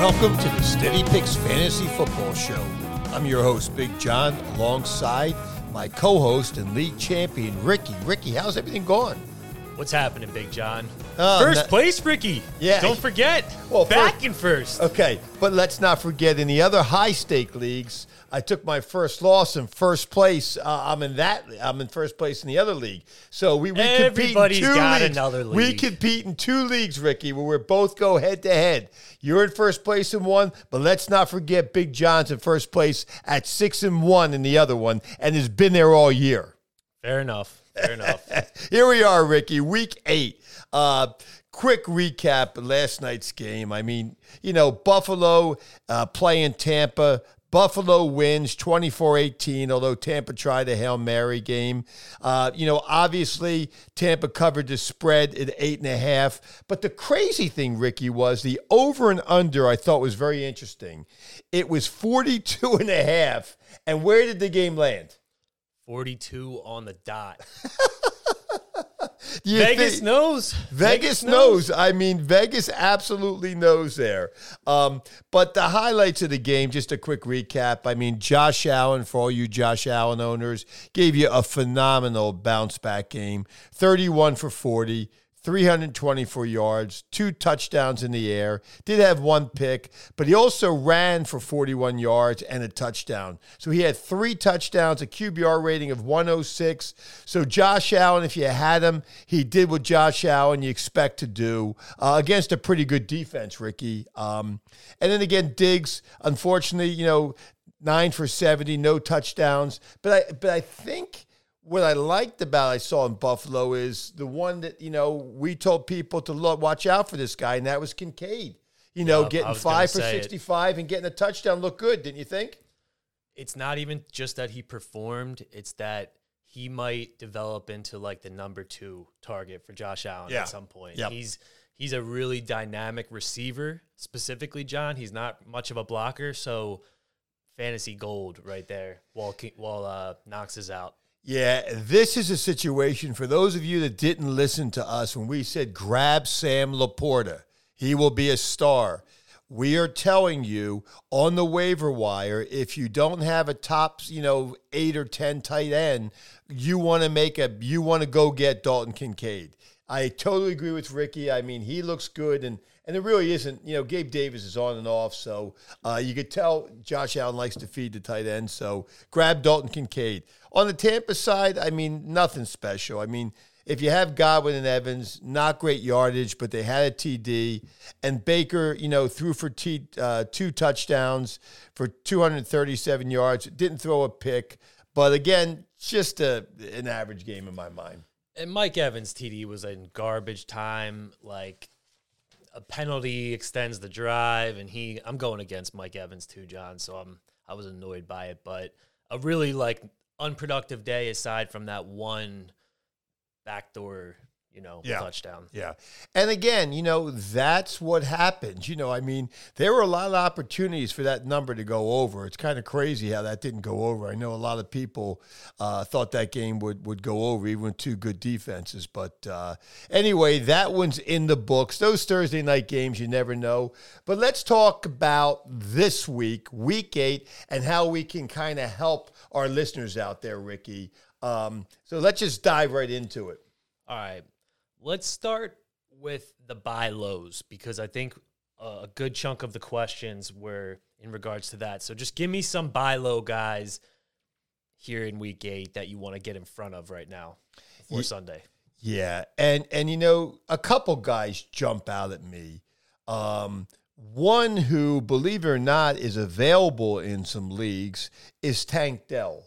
Welcome to the Steady Picks Fantasy Football Show. I'm your host, Big John, alongside my co-host and league champion, Ricky. Ricky, how's everything going? What's happening, Big John? First place, Ricky. Yeah. Don't forget. Well, Back in first. Okay, but let's not forget in the other high-stake leagues, I took my first loss in first place. I'm in first place in the other league. So we everybody's compete in two got leagues. Another league. We compete in two leagues, Ricky, where we both go head to head. You're in first place in one, but let's not forget Big John's in first place at 6-1 in the other one, and has been there all year. Fair enough. Here we are, Ricky. Week 8. Quick recap of last night's game. I mean, you know, Buffalo playing Tampa. Buffalo wins 24-18, although Tampa tried a Hail Mary game. Obviously, Tampa covered the spread at 8.5. But the crazy thing, Ricky, was the over and under I thought was very interesting. It was 42.5. And where did the game land? 42 on the dot. Vegas knows. Vegas knows. I mean, Vegas absolutely knows there. But the highlights of the game, just a quick recap. I mean, Josh Allen, for all you Josh Allen owners, gave you a phenomenal bounce-back game. 31 for 40. 324 yards, 2 touchdowns in the air, did have 1 pick, but he also ran for 41 yards and a touchdown. So he had 3 touchdowns, a QBR rating of 106. So Josh Allen, if you had him, he did what Josh Allen you expect to do against a pretty good defense, Ricky. And then again, Diggs, unfortunately, 9 for 70, no touchdowns. But I think what I liked about I saw in Buffalo is the one that, we told people to watch out for this guy, and that was Kincaid. Getting 5 for 65 and getting a touchdown looked good, didn't you think? It's not even just that he performed. It's that he might develop into, the number 2 target for Josh Allen at some point. Yep. He's a really dynamic receiver, specifically, John. He's not much of a blocker, so fantasy gold right there while Knox is out. Yeah, this is a situation for those of you that didn't listen to us when we said grab Sam Laporta. He will be a star. We are telling you on the waiver wire, if you don't have a top, 8 or 10 tight end, you want to go get Dalton Kincaid. I totally agree with Ricky. I mean, he looks good, and it really isn't. Gabe Davis is on and off, so you could tell Josh Allen likes to feed the tight end, so grab Dalton Kincaid. On the Tampa side, I mean, nothing special. I mean, if you have Godwin and Evans, not great yardage, but they had a TD. And Baker, threw for 2 touchdowns for 237 yards. Didn't throw a pick. But again, just an average game in my mind. And Mike Evans' TD was in garbage time. A penalty extends the drive, and I'm going against Mike Evans too, John, so I was annoyed by it. But a really, unproductive day aside from that one backdoor, touchdown. Yeah. And again, that's what happened. I mean, there were a lot of opportunities for that number to go over. It's kind of crazy how that didn't go over. I know a lot of people thought that game would go over, even with 2 good defenses. But anyway, that one's in the books. Those Thursday night games, you never know. But let's talk about this week, week 8, and how we can kind of help our listeners out there, Ricky. So let's just dive right into it. All right. Let's start with the buy lows, because I think a good chunk of the questions were in regards to that. So just give me some buy low guys here in week 8 that you want to get in front of right now before Sunday. Yeah. And a couple guys jump out at me. One who, believe it or not, is available in some leagues is Tank Dell.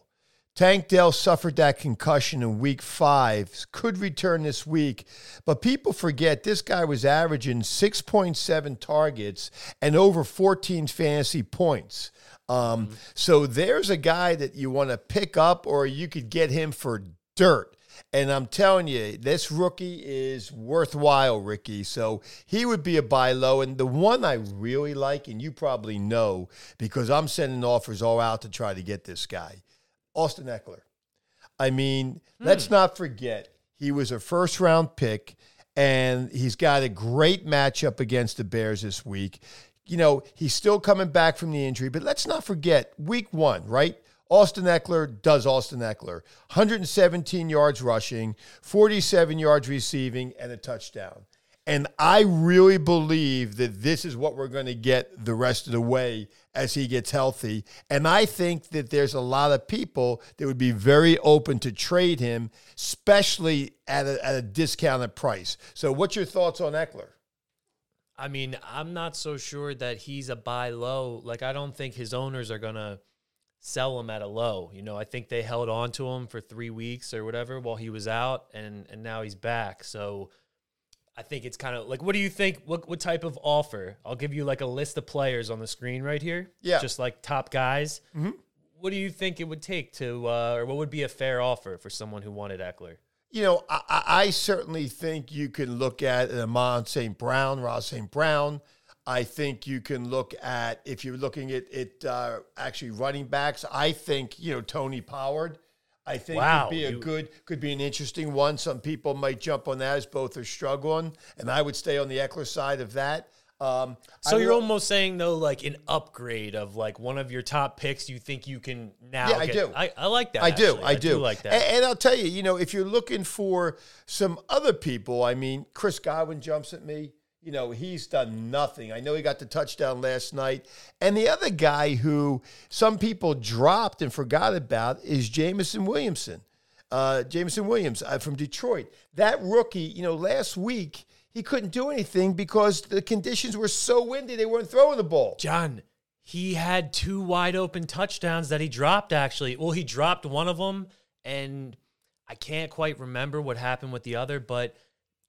Tank Dell suffered that concussion in week 5, could return this week, but people forget this guy was averaging 6.7 targets and over 14 fantasy points. So there's a guy that you want to pick up, or you could get him for dirt. And I'm telling you, this rookie is worthwhile, Ricky. So he would be a buy low. And the one I really like, and you probably know, because I'm sending offers all out to try to get this guy, Austin Ekeler. I mean, let's not forget, he was a first-round pick, and he's got a great matchup against the Bears this week. you know, he's still coming back from the injury. But let's not forget, week one, right? Austin Ekeler does Austin Ekeler. 117 yards rushing, 47 yards receiving, and a touchdown. And I really believe that this is what we're going to get the rest of the way as he gets healthy. And I think that there's a lot of people that would be very open to trade him, especially at a discounted price. So what's your thoughts on Ekeler? I mean, I'm not so sure that he's a buy low. Like, I don't think his owners are going to sell him at a low. You know, I think they held on to him for 3 weeks or whatever while he was out, and now he's back. So I think it's kind of like, what do you think? What type of offer? I'll give you like a list of players on the screen right here. Yeah. Just like top guys. Mm-hmm. What do you think it would take to, or what would be a fair offer for someone who wanted Ekeler? You know, I certainly think you can look at Amon St. Brown, Ross St. Brown. I think you can look at, if you're looking at it, actually running backs, I think, you know, Tony Pollard. I think could be an interesting one. Some people might jump on that as both are struggling, and I would stay on the Ekeler side of that. So you're almost saying, though, like an upgrade of like one of your top picks you think you can now get. I do. I like that. I do like that. And I'll tell you, you know, if you're looking for some other people, I mean, Chris Godwin jumps at me. You know, he's done nothing. I know he got the touchdown last night. And the other guy who some people dropped and forgot about is Jameson Williamson. Jameson Williams from Detroit. That rookie, you know, last week, he couldn't do anything because the conditions were so windy they weren't throwing the ball. John, he had 2 wide open touchdowns that he dropped, actually. Well, he dropped one of them, and I can't quite remember what happened with the other, but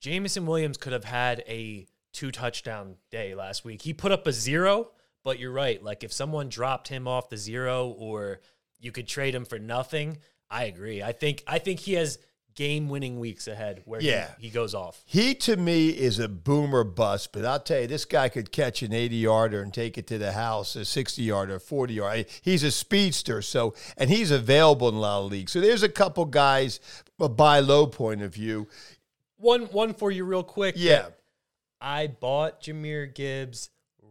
Jameson Williams could have had a 2-touchdown day last week. He put up a 0, but you're right. Like, if someone dropped him off the 0 or you could trade him for nothing, I agree. I think he has game-winning weeks ahead where he goes off. He, to me, is a boomer bust, but I'll tell you, this guy could catch an 80-yarder and take it to the house, a 60-yarder, a 40-yarder. He's a speedster, so, and he's available in a lot of leagues. So there's a couple guys, a buy-low point of view. One for you real quick. Yeah. I bought Jahmyr Gibbs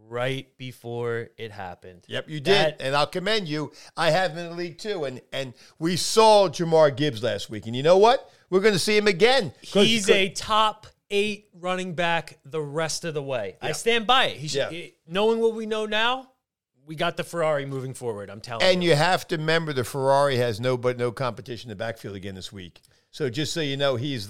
right before it happened. Yep, you did, and I'll commend you. I have him in the league too, and we saw Jahmyr Gibbs last week, and you know what? We're going to see him again. He's a top 8 running back the rest of the way. Yeah. I stand by it. He should, knowing what we know now, we got the Ferrari moving forward, I'm telling you. And you have to remember the Ferrari has no competition in the backfield again this week. So just so you know, he's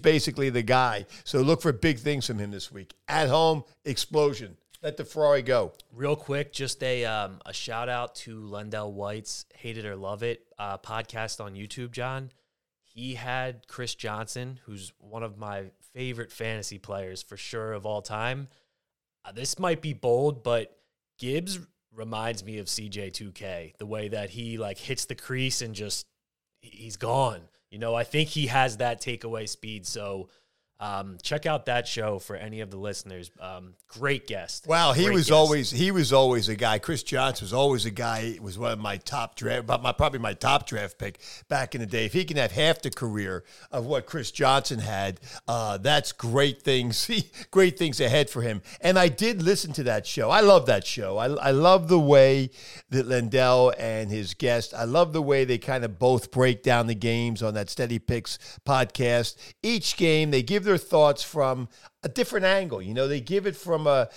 basically the guy. So look for big things from him this week. At home, explosion. Let the Ferrari go. Real quick, just a shout-out to Lendell White's Hate It or Love It podcast on YouTube, John. He had Chris Johnson, who's one of my favorite fantasy players for sure of all time. This might be bold, but Gibbs reminds me of CJ2K, the way that he like hits the crease and just he's gone. You know, I think he has that takeaway speed. So check out that show for any of the listeners. Great guest. Wow, he was always a guy. Chris Johnson was always a guy. He was one of my top draft, probably my top draft pick back in the day. If he can have half the career of what Chris Johnson had, that's great things. Great things ahead for him. And I did listen to that show. I love that show. I love the way that Lendell and his guest. I love the way they kind of both break down the games on that Steady Picks podcast. Each game they give their thoughts from a different angle. You know, they give it from a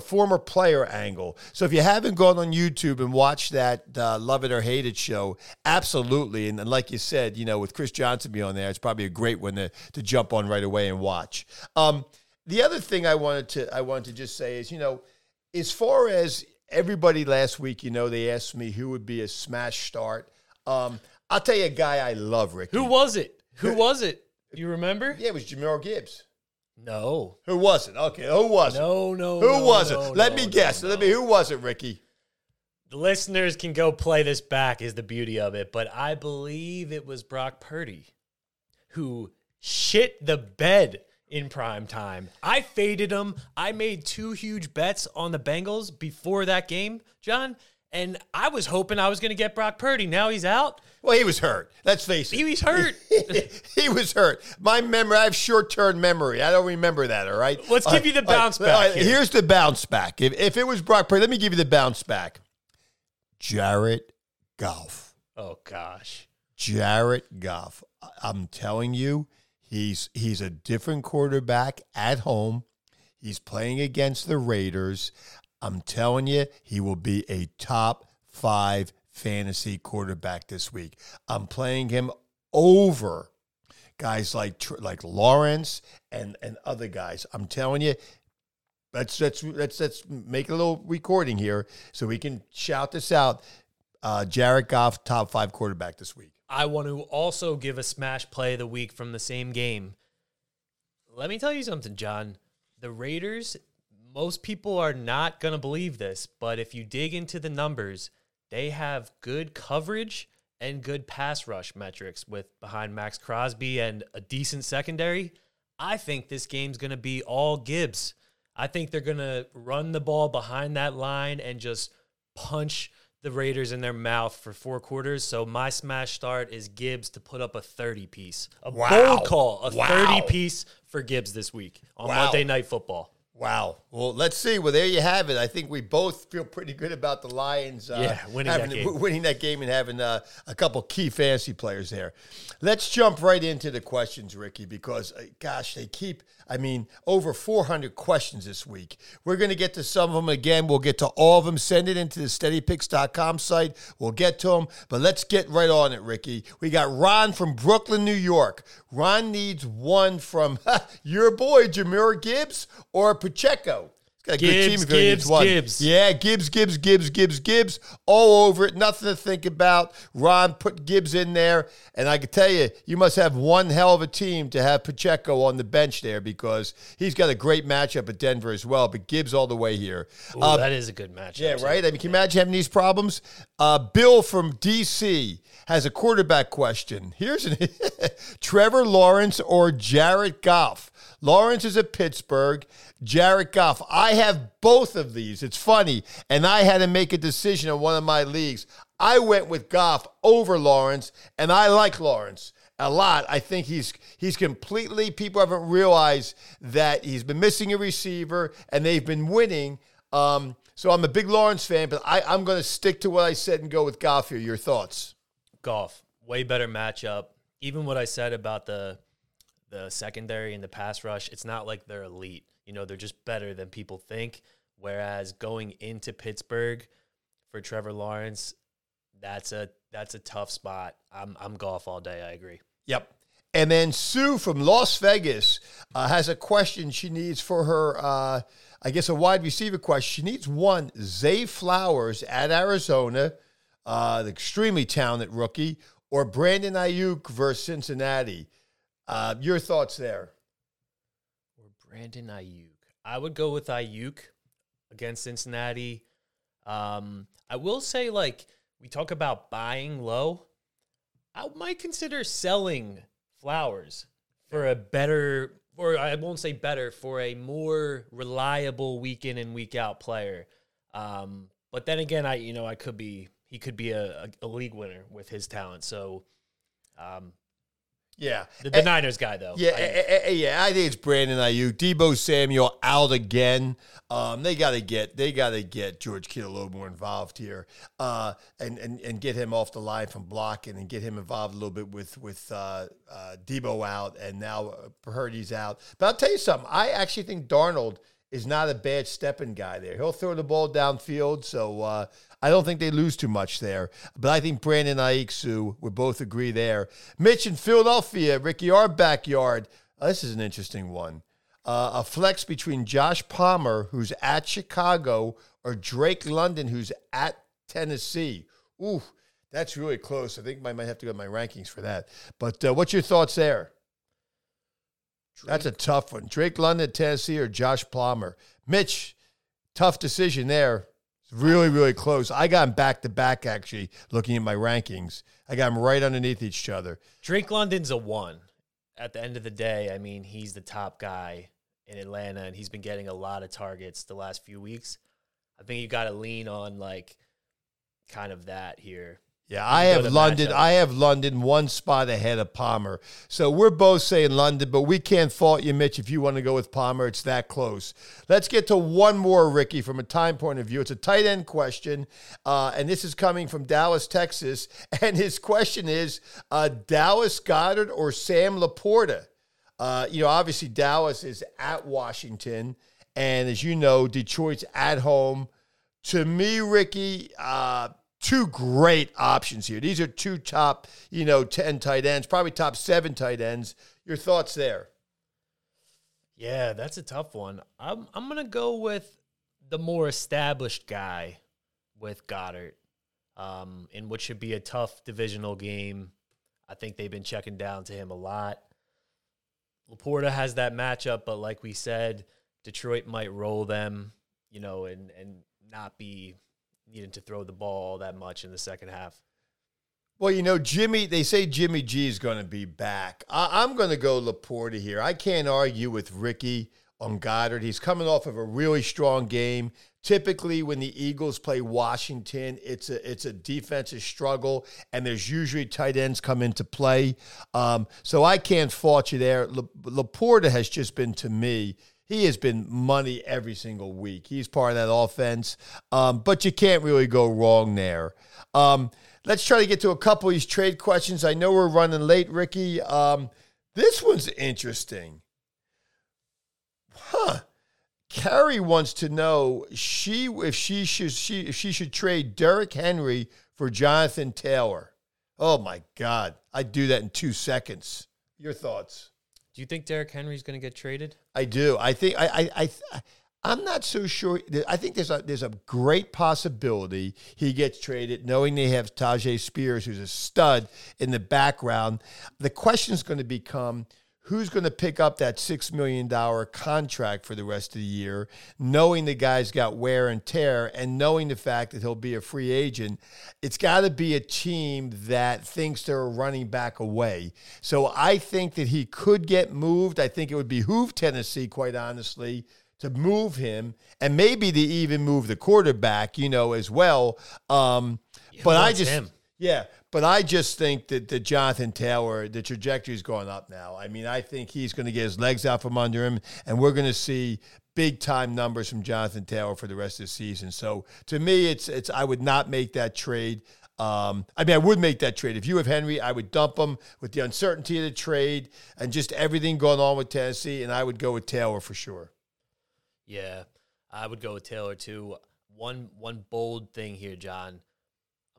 former player angle. So if you haven't gone on YouTube and watched that Love It or Hate It show, absolutely. And like you said, you know, with Chris Johnson being on there, it's probably a great one to jump on right away and watch. The other thing I wanted to just say is, you know, as far as everybody last week, you know, they asked me who would be a smash start. I'll tell you a guy I love, Ricky. Who was it? You remember? Yeah, it was Jahmyr Gibbs. No. Who was it? Okay, who was it? No. Who was it? Let me guess. Let me. Who was it, Ricky? The listeners can go play this back is the beauty of it, but I believe it was Brock Purdy who shit the bed in prime time. I faded him. I made 2 huge bets on the Bengals before that game, John, And I was hoping I was going to get Brock Purdy. Now he's out. Well, he was hurt. Let's face it. He was hurt. He was hurt. My memory, I have short-term memory. I don't remember that, all right? Let's give you the bounce back. Here's the bounce back. If it was Brock Purdy, let me give you the bounce back. Jared Goff. Oh, gosh. Jared Goff. I'm telling you, he's a different quarterback at home. He's playing against the Raiders. I'm telling you, he will be a top 5 fantasy quarterback this week. I'm playing him over guys like Lawrence and other guys. I'm telling you, let's make a little recording here so we can shout this out. Jared Goff, top 5 quarterback this week. I want to also give a smash play of the week from the same game. Let me tell you something, John. The Raiders. Most people are not going to believe this, but if you dig into the numbers, they have good coverage and good pass rush metrics with behind Max Crosby and a decent secondary. I think this game's going to be all Gibbs. I think they're going to run the ball behind that line and just punch the Raiders in their mouth for 4 quarters. So my smash start is Gibbs to put up a 30-piece. Bold call, 30-piece for Gibbs this week on Monday Night Football. Wow. Well, let's see. Well, there you have it. I think we both feel pretty good about the Lions winning that game and having a couple key fantasy players there. Let's jump right into the questions, Ricky, because, gosh, they keep, over 400 questions this week. We're going to get to some of them again. We'll get to all of them. Send it into the SteadyPicks.com site. We'll get to them. But let's get right on it, Ricky. We got Ron from Brooklyn, New York. Ron needs one from your boy, Jahmyr Gibbs, or Pacheco. Got a Gibbs, good team. Gibbs. Yeah, Gibbs. All over it. Nothing to think about. Ron, put Gibbs in there. And I can tell you, you must have one hell of a team to have Pacheco on the bench there because he's got a great matchup at Denver as well. But Gibbs all the way here. Ooh, that is a good matchup. Yeah, right? Can you imagine having these problems? Bill from D.C. has a quarterback question. Here's an Trevor Lawrence or Jared Goff. Lawrence is at Pittsburgh. Jared Goff. I have both of these. It's funny. And I had to make a decision in one of my leagues. I went with Goff over Lawrence, and I like Lawrence a lot. I think he's completely, people haven't realized that he's been missing a receiver, and they've been winning. So I'm a big Lawrence fan, but I'm going to stick to what I said and go with Goff here. Your thoughts? Goff, way better matchup. Even what I said about the secondary and the pass rush, it's not like they're elite. They're just better than people think. Whereas going into Pittsburgh for Trevor Lawrence, that's a tough spot. I'm Goff all day. I agree. Yep. And then Sue from Las Vegas has a question she needs for her, a wide receiver question. She needs one, Zay Flowers at Arizona, the extremely talented rookie, or Brandon Aiyuk versus Cincinnati. Your thoughts there? Or Brandon Aiyuk. I would go with Aiyuk against Cincinnati. I will say, we talk about buying low. I might consider selling Flowers for a better, or I won't say better, for a more reliable week in and week out player. But then again, he could be a league winner with his talent. So, yeah. The Niners guy, though. Yeah, I think it's Brandon Aiyuk. Deebo Samuel out again. They got to get George Kittle a little more involved here and get him off the line from blocking and get him involved a little bit with Deebo out and now Purdy's out. But I'll tell you something. I actually think Darnold is not a bad stepping guy there. He'll throw the ball downfield, so I don't think they lose too much there. But I think Brandon Aiyuk, Sue, would both agree there. Mitch in Philadelphia, Ricky, our backyard. This is an interesting one. A flex between Josh Palmer, who's at Chicago, or Drake London, who's at Tennessee. Ooh, that's really close. I think I might have to go to my rankings for that. But what's your thoughts there? Drake. That's a tough one. Drake London, Tennessee, or Josh Palmer. Mitch, tough decision there. It's really, really close. I got him back-to-back, actually, looking at my rankings. I got him right underneath each other. Drake London's a one. At the end of the day, he's the top guy in Atlanta, and he's been getting a lot of targets the last few weeks. I think you got to lean on, kind of that here. Yeah, I have London one spot ahead of Palmer. So we're both saying London, but we can't fault you, Mitch, if you want to go with Palmer. It's that close. Let's get to one more, Ricky, from a time point of view. It's a tight end question, and this is coming from Dallas, Texas. And his question is, Dallas Goedert or Sam Laporta? Obviously Dallas is at Washington, and as you know, Detroit's at home. To me, Ricky, two great options here. These are two top, 10 tight ends, probably top 7 tight ends. Your thoughts there? Yeah, that's a tough one. I'm going to go with the more established guy with Goedert in what should be a tough divisional game. I think they've been checking down to him a lot. Laporta has that matchup, but like we said, Detroit might roll them, and not be needing to throw the ball all that much in the second half. Well, they say Jimmy G is going to be back. I'm going to go Laporta here. I can't argue with Ricky on Goedert. He's coming off of a really strong game. Typically, when the Eagles play Washington, it's a defensive struggle, and there's usually tight ends come into play. So I can't fault you there. Laporta has just been, to me, he has been money every single week. He's part of that offense, but you can't really go wrong there. Let's try to get to a couple of these trade questions. I know we're running late, Ricky. This one's interesting. Carrie wants to know if she should trade Derrick Henry for Jonathan Taylor. Oh, my God. I'd do that in 2 seconds. Your thoughts? Do you think Derrick Henry's going to get traded? I do. I'm not so sure. I think there's a great possibility he gets traded, knowing they have Tajay Spears, who's a stud, in the background. The question's going to become, who's going to pick up that $6 million contract for the rest of the year, knowing the guy's got wear and tear and knowing the fact that he'll be a free agent? It's got to be a team that thinks they're a running back away. So I think that he could get moved. I think it would behoove Tennessee, quite honestly, to move him, and maybe they even move the quarterback, as well. But I just think that the Jonathan Taylor, the trajectory's going up now. I mean, I think he's going to get his legs out from under him, and we're going to see big-time numbers from Jonathan Taylor for the rest of the season. So, to me, it's I would not make that trade. I would make that trade. If you have Henry, I would dump him with the uncertainty of the trade and just everything going on with Tennessee, and I would go with Taylor for sure. Yeah, I would go with Taylor too. One bold thing here, John.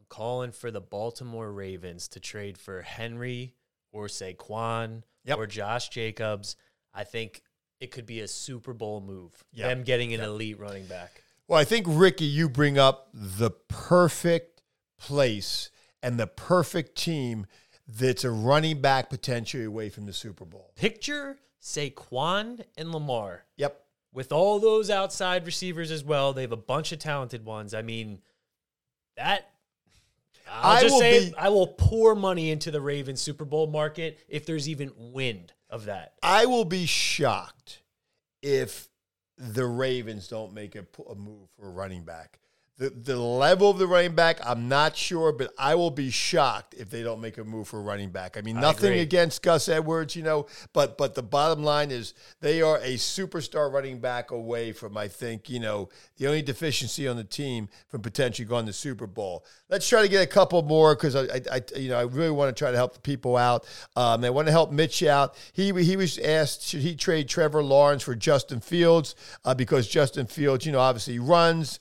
Calling for the Baltimore Ravens to trade for Henry or Saquon or Josh Jacobs. I think it could be a Super Bowl move. Yep. Them getting an elite running back. Well, I think, Ricky, you bring up the perfect place and the perfect team that's a running back potentially away from the Super Bowl. Picture Saquon and Lamar. Yep. With all those outside receivers as well. They have a bunch of talented ones. I mean, that... I will pour money into the Ravens Super Bowl market if there's even wind of that. I will be shocked if the Ravens don't make a move for a running back. The level of the running back, I'm not sure, but I will be shocked if they don't make a move for a running back. I mean, nothing against Gus Edwards, but the bottom line is they are a superstar running back away from, I think, the only deficiency on the team from potentially going to the Super Bowl. Let's try to get a couple more because I really want to try to help the people out. I want to help Mitch out. He was asked, should he trade Trevor Lawrence for Justin Fields because Justin Fields, obviously runs.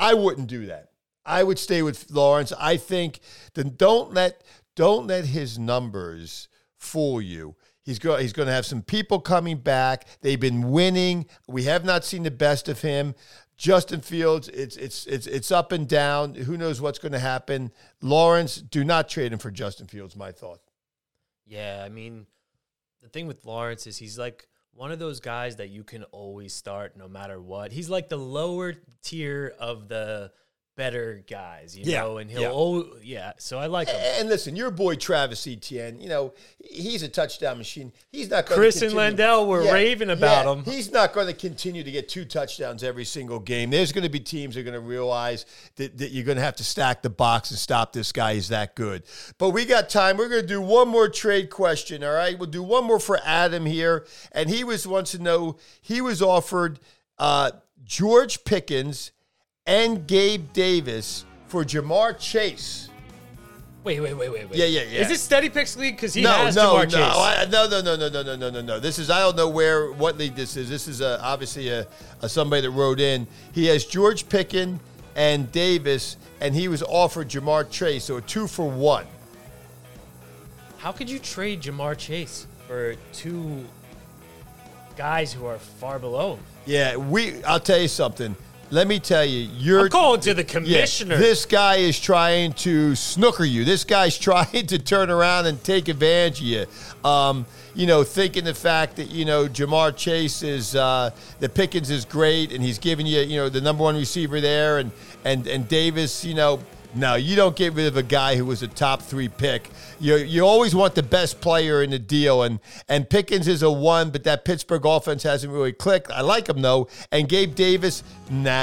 I wouldn't do that. I would stay with Lawrence. I think then don't let his numbers fool you. He's going to have some people coming back. They've been winning. We have not seen the best of him. Justin Fields, it's up and down. Who knows what's going to happen? Lawrence, do not trade him for Justin Fields, my thought. Yeah, I mean, the thing with Lawrence is he's like one of those guys that you can always start no matter what. He's like the lower tier of the better guys, you know, and he'll, so I like him. And listen, your boy Travis Etienne, you know, he's a touchdown machine. He's not going to Chris continue. And Landell were raving about him. He's not going to continue to get 2 touchdowns every single game. There's going to be teams that are going to realize that you're going to have to stack the box and stop this guy. He's that good. But we got time. We're going to do one more trade question, all right? We'll do one more for Adam here. And he wants to know, he was offered George Pickens and Gabe Davis for Ja'Marr Chase. Wait. Yeah. Is this Steady Picks League? Because he has Ja'Marr Chase. No. This is, I don't know where, what league this is. This is obviously a somebody that wrote in. He has George Pickens and Davis, and he was offered Ja'Marr Chase, so a 2-for-1. How could you trade Ja'Marr Chase for 2 guys who are far below him? Yeah, I'll tell you something. Let me tell you, I'm calling to the commissioner. Yeah, this guy is trying to snooker you. This guy's trying to turn around and take advantage of you. You know, thinking the fact that, you know, Ja'Marr Chase is, the Pickens is great, and he's giving you, you know, the number 1 receiver there, and Davis, you know. No, you don't get rid of a guy who was a top 3 pick. You always want the best player in the deal, and Pickens is a 1, but that Pittsburgh offense hasn't really clicked. I like him, though. And Gabe Davis, nah.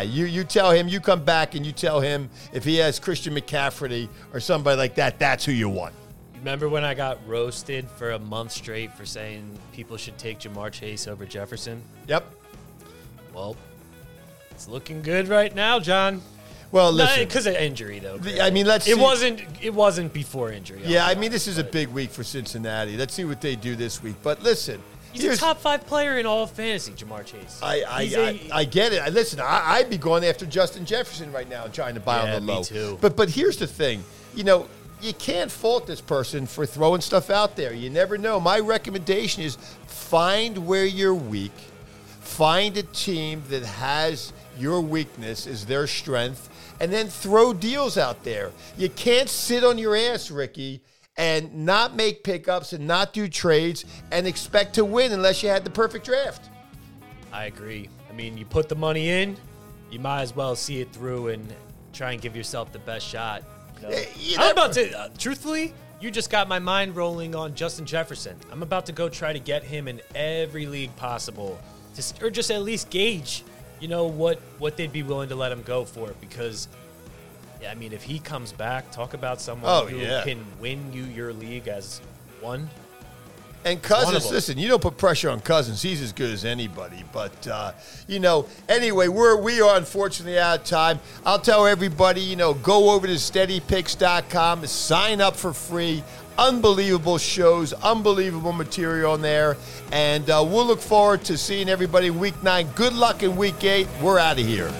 You tell him, you come back and you tell him if he has Christian McCaffrey or somebody like that, that's who you want. Remember when I got roasted for a month straight for saying people should take Ja'Marr Chase over Jefferson? Yep. Well, it's looking good right now, John. Well, listen, because of injury, though. Right? I mean, let's see. It wasn't before injury. Yeah, I mean, this is a big week for Cincinnati. Let's see what they do this week. But listen, he's a top 5 player in all of fantasy, Ja'Marr Chase. I get it. Listen, I'd be going after Justin Jefferson right now, trying to buy on the low. Me too. But here's the thing, you know. You can't fault this person for throwing stuff out there. You never know. My recommendation is find where you're weak. Find a team that has your weakness as their strength, and then throw deals out there. You can't sit on your ass, Ricky, and not make pickups and not do trades and expect to win unless you had the perfect draft. I agree. I mean, you put the money in, you might as well see it through and try and give yourself the best shot. You know? I'm about to, truthfully, you just got my mind rolling on Justin Jefferson. I'm about to go try to get him in every league possible. Or just at least gauge, you know, what they'd be willing to let him go for. Because, I mean, if he comes back, talk about someone who can win you your league as one. And Cousins, listen, you don't put pressure on Cousins. He's as good as anybody. But, you know, anyway, we are unfortunately out of time. I'll tell everybody, you know, go over to SteadyPicks.com, sign up for free. Unbelievable shows, unbelievable material on there. And we'll look forward to seeing everybody week 9. Good luck in week 8. We're out of here.